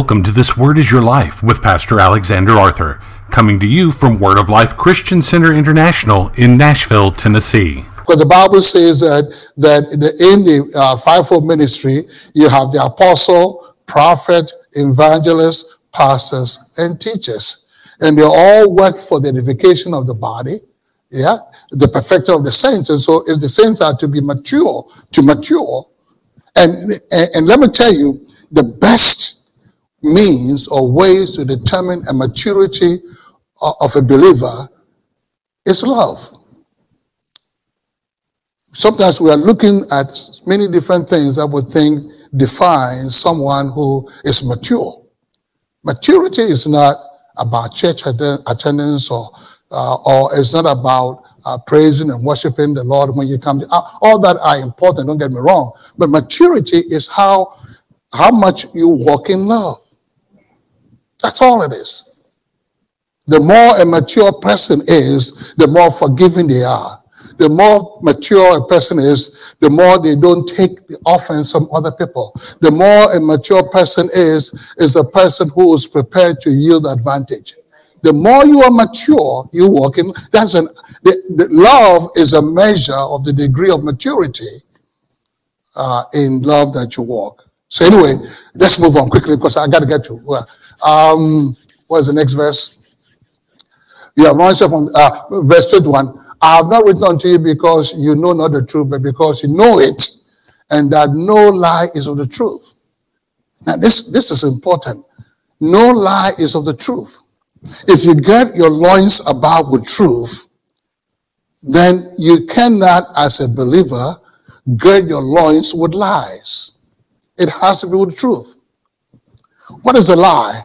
Welcome to This Word Is Your Life with Pastor Alexander Arthur, coming to you from Word of Life Christian Center International in Nashville, Tennessee. Because the Bible says that in the fivefold ministry, you have the apostle, prophet, evangelist, pastors, and teachers. And they all work for the edification of the body, the perfection of the saints. And so if the saints are to be mature, and let me tell you, the best means or ways to determine a maturity of a believer is love. Sometimes we are looking at many different things that we think define someone who is mature. Maturity is not about church attendance or it's not about praising and worshiping the Lord when you come. All that are important, don't get me wrong. But maturity is how much you walk in love. That's all it is. The more a mature person is, the more forgiving they are. The more mature a person is, the more they don't take the offense from other people. The more a mature person is a person who is prepared to yield advantage. The more you are mature, you walk in. The love is a measure of the degree of maturity in love that you walk. So anyway, let's move on quickly because I got to get to well. What is the next verse? You have launched from verse 21. I have not written unto you because you know not the truth, but because you know it, and that no lie is of the truth. Now this is important. No lie is of the truth. If you get your loins about with truth, then you cannot, as a believer, gird your loins with lies. It has to be with the truth. What is a lie?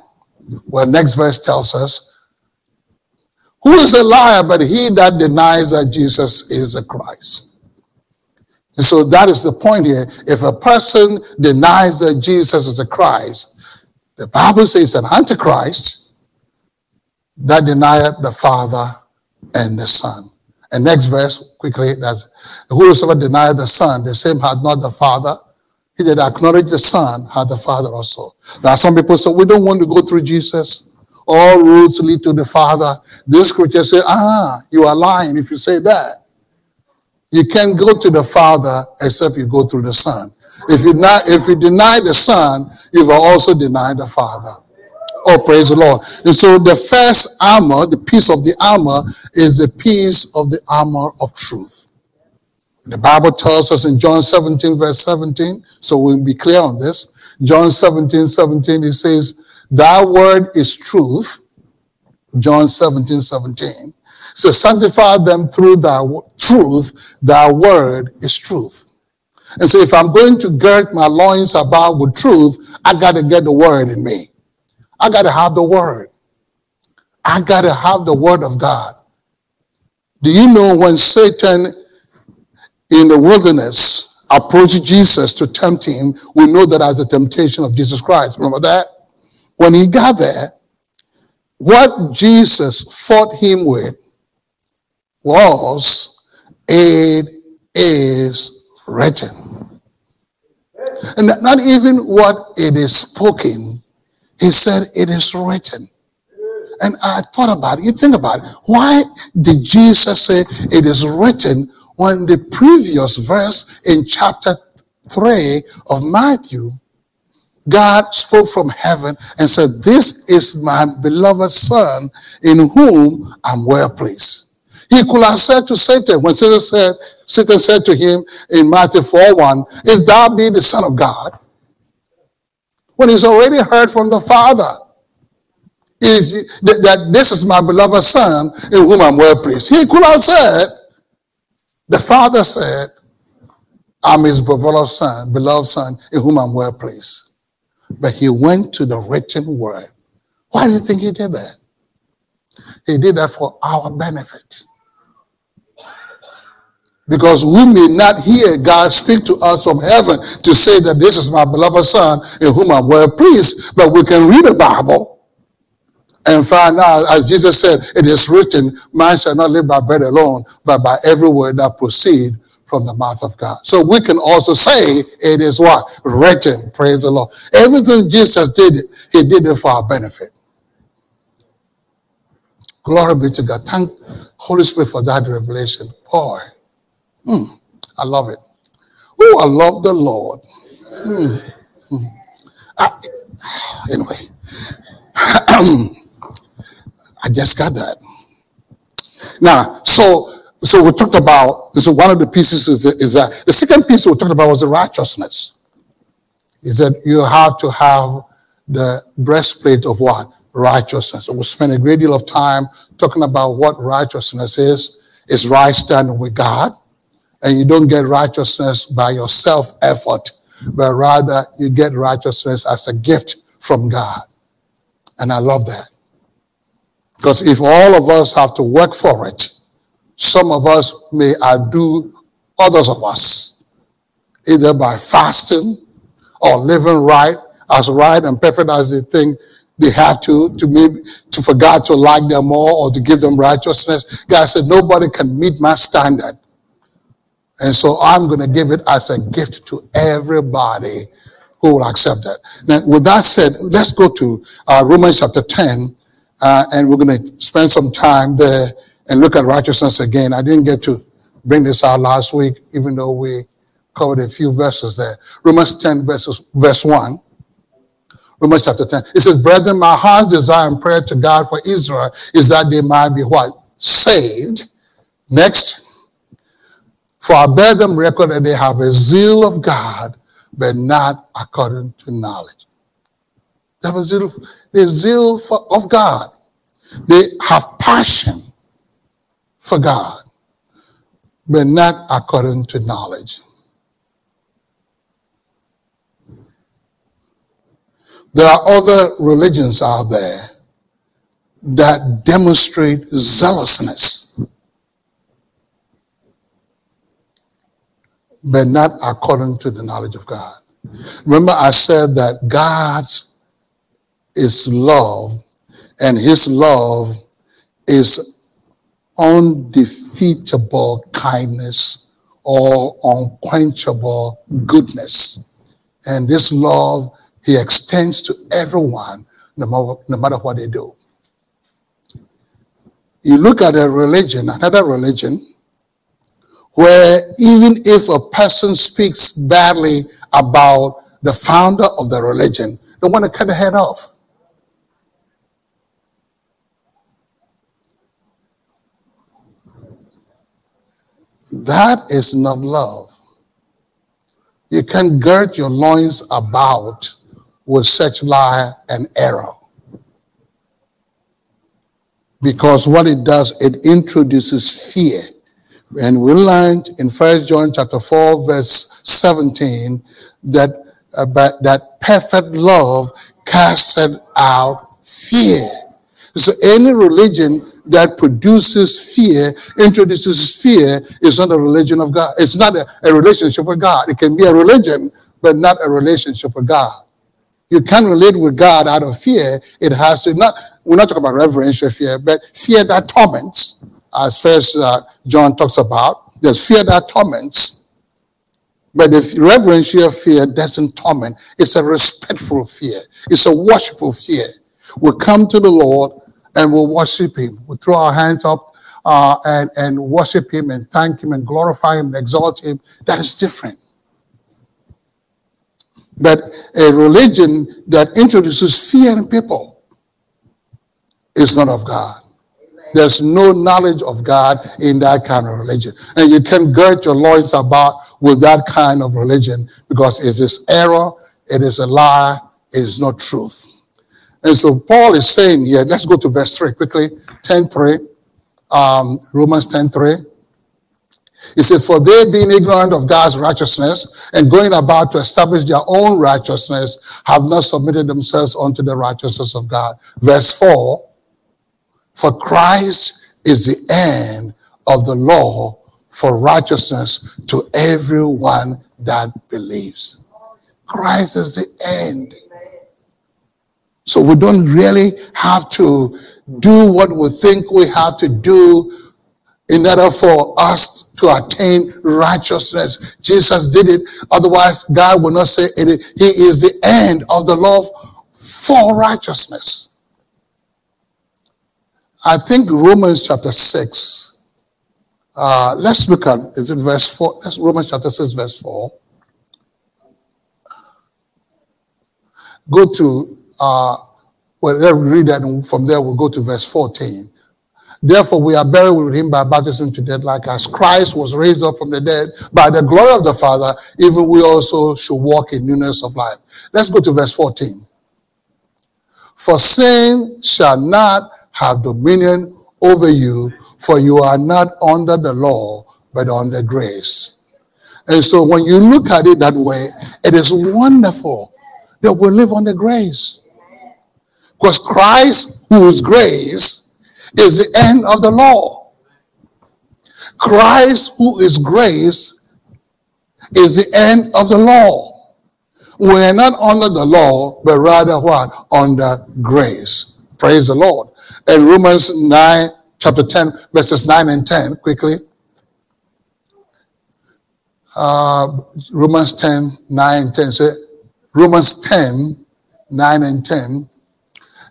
Well, next verse tells us, who is a liar but he that denies that Jesus is the Christ? And so that is the point here. If a person denies that Jesus is the Christ, the Bible says an antichrist that denieth the Father and the Son. And next verse, quickly, that's whosoever denieth the Son, the same hath not the Father. He that acknowledged the Son had the Father also. There are some people say, we don't want to go through Jesus. All roads lead to the Father. This scripture says, you are lying if you say that. You can't go to the Father except you go through the Son. If you deny the Son, you've also denied the Father. Oh, praise the Lord. And so the first armor, the piece of the armor, is the piece of the armor of truth. The Bible tells us in John 17, verse 17, so we'll be clear on this. John 17, 17, it says, thy word is truth. John 17, 17. So sanctify them through thy truth. Thy word is truth. And so if I'm going to gird my loins about with truth, I got to get the word in me. I got to have the word. I got to have the word of God. Do you know when Satan in the wilderness approached Jesus to tempt him, we know that as the temptation of Jesus Christ. Remember that? When he got there, what Jesus fought him with was, it is written. And not even what it is spoken, he said it is written. And I thought about it. You think about it. Why did Jesus say it is written when the previous verse in chapter 3 of Matthew, God spoke from heaven and said, this is my beloved Son in whom I'm well pleased. He could have said to Satan, when Satan said to him in Matthew 4:1, if thou be the Son of God, when he's already heard from the Father, that this is my beloved Son in whom I'm well pleased. He could have said, the Father said, I'm his beloved son, in whom I'm well pleased. But he went to the written word. Why do you think he did that? He did that for our benefit. Because we may not hear God speak to us from heaven to say that this is my beloved Son, in whom I'm well pleased. But we can read the Bible and find out, as Jesus said, it is written, man shall not live by bread alone, but by every word that proceeds from the mouth of God. So we can also say it is what? Written. Praise the Lord. Everything Jesus did, he did it for our benefit. Glory be to God. Thank Holy Spirit for that revelation. Boy, I love it. Oh, I love the Lord. I just got that. Now, so we talked about, so one of the pieces is that, the second piece we talked about was the righteousness. Is that you have to have the breastplate of what? Righteousness. We spend a great deal of time talking about what righteousness is. It's right standing with God. And you don't get righteousness by your self-effort, but rather you get righteousness as a gift from God. And I love that. Because if all of us have to work for it, some of us may outdo others of us, either by fasting or living right, as right and perfect as they think they have to maybe, to for God to like them more or to give them righteousness. God said, nobody can meet my standard. And so I'm going to give it as a gift to everybody who will accept that. Now, with that said, let's go to Romans chapter 10, and we're going to spend some time there and look at righteousness again. I didn't get to bring this out last week, even though we covered a few verses there. Romans 10, verse 1. Romans chapter 10. It says, brethren, my heart's desire and prayer to God for Israel is that they might be what? Saved. Next. For I bear them record that they have a zeal of God, but not according to knowledge. They have a zeal, of God. They have passion for God, but not according to knowledge. There are other religions out there that demonstrate zealousness, but not according to the knowledge of God. Remember I said that God is love, and his love is undefeatable kindness or unquenchable goodness. And this love he extends to everyone, no matter what they do. You look at a religion, another religion, where even if a person speaks badly about the founder of the religion, they want to cut the head off. That is not love. You can gird your loins about with such lie and error. Because what it does, it introduces fear. And we learned in 1 John chapter 4, verse 17, that perfect love casteth out fear. So any religion that produces fear, introduces fear, is not a religion of God. It's not a relationship with God. It can be a religion, but not a relationship with God. You can't relate with God out of fear. It has to not. We're not talking about reverential fear, but fear that torments. As first John talks about, there's fear that torments, but the reverential fear doesn't torment. It's a respectful fear. It's a worshipful fear. We come to the Lord and we worship him. We throw our hands up and worship him and thank him and glorify him and exalt him. That is different. But a religion that introduces fear in people is not of God. There's no knowledge of God in that kind of religion. And you can gird your loins about with that kind of religion because it is error, it is a lie, it is not truth. And so Paul is saying here, let's go to verse 3 quickly, 10:3, Romans 10:3. It says, for they being ignorant of God's righteousness and going about to establish their own righteousness have not submitted themselves unto the righteousness of God. Verse 4. For Christ is the end of the law for righteousness to everyone that believes. Christ is the end. So we don't really have to do what we think we have to do in order for us to attain righteousness. Jesus did it. Otherwise, God will not say it. He is the end of the love for righteousness. I think Romans chapter 6. Let's look at, is it verse 4? That's Romans chapter 6, verse 4. Go to, well, let's read that, and from there we'll go to verse 14. Therefore we are buried with him by baptism to death, like as Christ was raised up from the dead by the glory of the Father, even we also should walk in newness of life. Let's go to verse 14. For sin shall not have dominion over you, for you are not under the law, but under grace. And so when you look at it that way, it is wonderful that we live under grace. Because Christ, whose grace is the end of the law. Christ, who is grace, is the end of the law. We are not under the law, but rather what? Under grace. Praise the Lord. And Romans 9, chapter 10, verses 9 and 10, quickly. Romans 10, 9 and 10. Say, Romans 10, 9 and 10.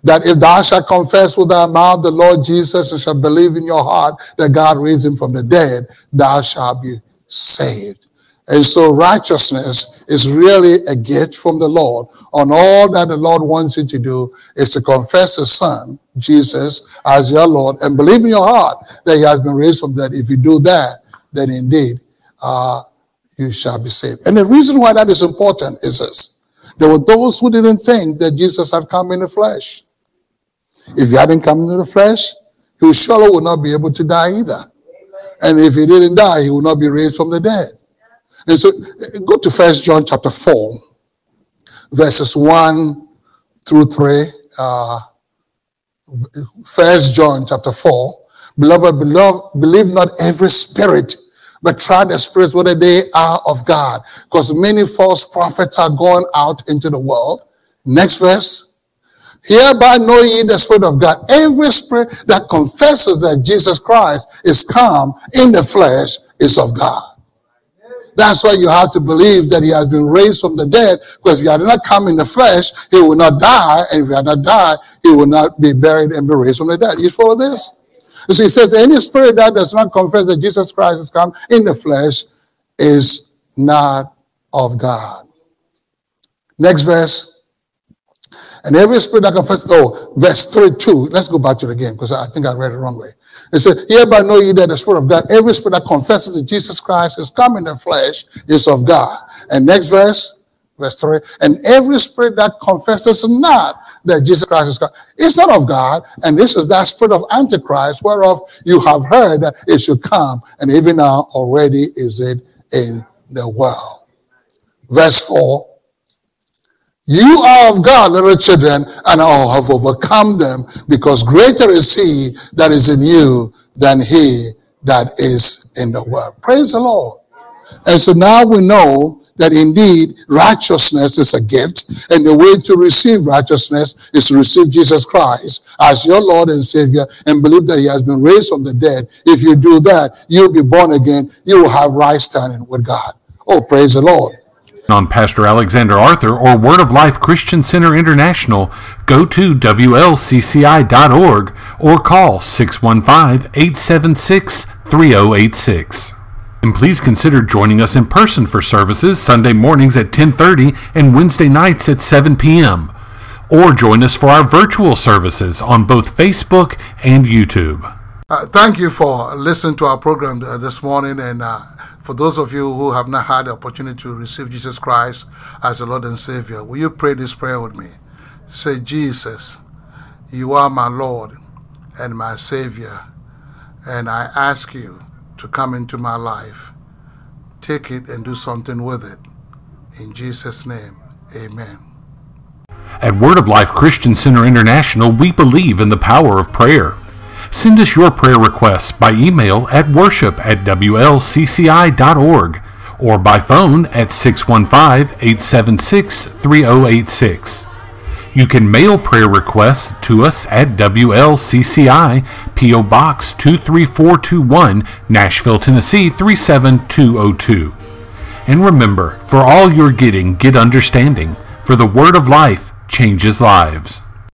That if thou shalt confess with thy mouth the Lord Jesus and shalt believe in your heart that God raised him from the dead, thou shalt be saved. And so righteousness is really a gift from the Lord. And all that the Lord wants you to do is to confess his son, Jesus, as your Lord and believe in your heart that he has been raised from the dead. If you do that, then indeed you shall be saved. And the reason why that is important is this. There were those who didn't think that Jesus had come in the flesh. If he hadn't come into the flesh, he surely would not be able to die either. And if he didn't die, he would not be raised from the dead. And so, go to 1 John chapter 4, verses 1 through 3. 1 John chapter 4. Beloved, believe not every spirit, but try the spirits whether they are of God. Because many false prophets are going out into the world. Next verse. Hereby know ye the Spirit of God. Every spirit that confesses that Jesus Christ is come in the flesh is of God. That's why you have to believe that he has been raised from the dead, because if he had not come in the flesh, he will not die, and if he had not died, he will not be buried and be raised from the dead. You follow this? So he says, any spirit that does not confess that Jesus Christ has come in the flesh is not of God. Next verse. And every spirit that confesses, verse 32. Let's go back to it again, because I think I read it wrong way. It says, hereby know ye that the Spirit of God, every spirit that confesses that Jesus Christ is come in the flesh is of God. And next verse, verse 3. And every spirit that confesses not that Jesus Christ is come, it's not of God, and this is that spirit of Antichrist, whereof you have heard that it should come, and even now already is it in the world. Verse 4. You are of God, little children, and all have overcome them, because greater is he that is in you than he that is in the world. Praise the Lord. And so now we know that indeed righteousness is a gift, and the way to receive righteousness is to receive Jesus Christ as your Lord and Savior and believe that he has been raised from the dead. If you do that, you'll be born again. You will have right standing with God. Oh, praise the Lord. On Pastor Alexander Arthur or Word of Life Christian Center International, go to wlcci.org or call 615-876-3086. And please consider joining us in person for services Sunday mornings at 10:30 and Wednesday nights at 7 p.m. Or join us for our virtual services on both Facebook and YouTube. Thank you for listening to our program this morning, and for those of you who have not had the opportunity to receive Jesus Christ as the Lord and Savior, will you pray this prayer with me? Say, Jesus, you are my Lord and my Savior, and I ask you to come into my life. Take it and do something with it. In Jesus' name, amen. At Word of Life Christian Center International, we believe in the power of prayer. Send us your prayer requests by email at worship@wlcci.org or by phone at 615-876-3086. You can mail prayer requests to us at WLCCI, P.O. Box 23421, Nashville, Tennessee 37202. And remember, for all you're getting, get understanding, for the Word of Life changes lives.